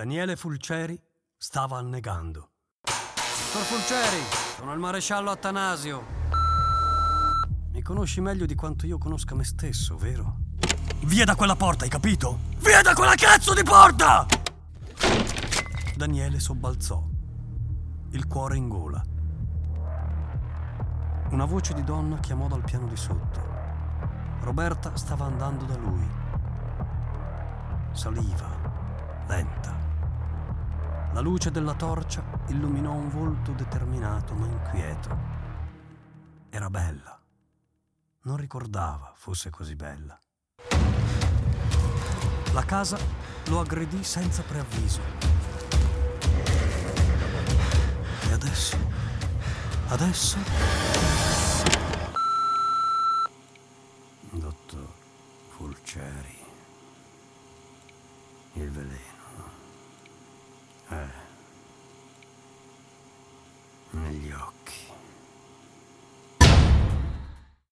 Daniele Fulceri stava annegando. Dottor Fulceri, sono il maresciallo Attanasio. Mi conosci meglio di quanto io conosca me stesso, vero? Via da quella porta, hai capito? Via da quella cazzo di porta! Daniele sobbalzò, il cuore in gola. Una voce di donna chiamò dal piano di sotto. Roberta stava andando da lui. Saliva, lenta. La luce della torcia illuminò un volto determinato ma inquieto. Era bella. Non ricordava fosse così bella. La casa lo aggredì senza preavviso. E adesso? Dottor Fulceri, il veleno è negli occhi.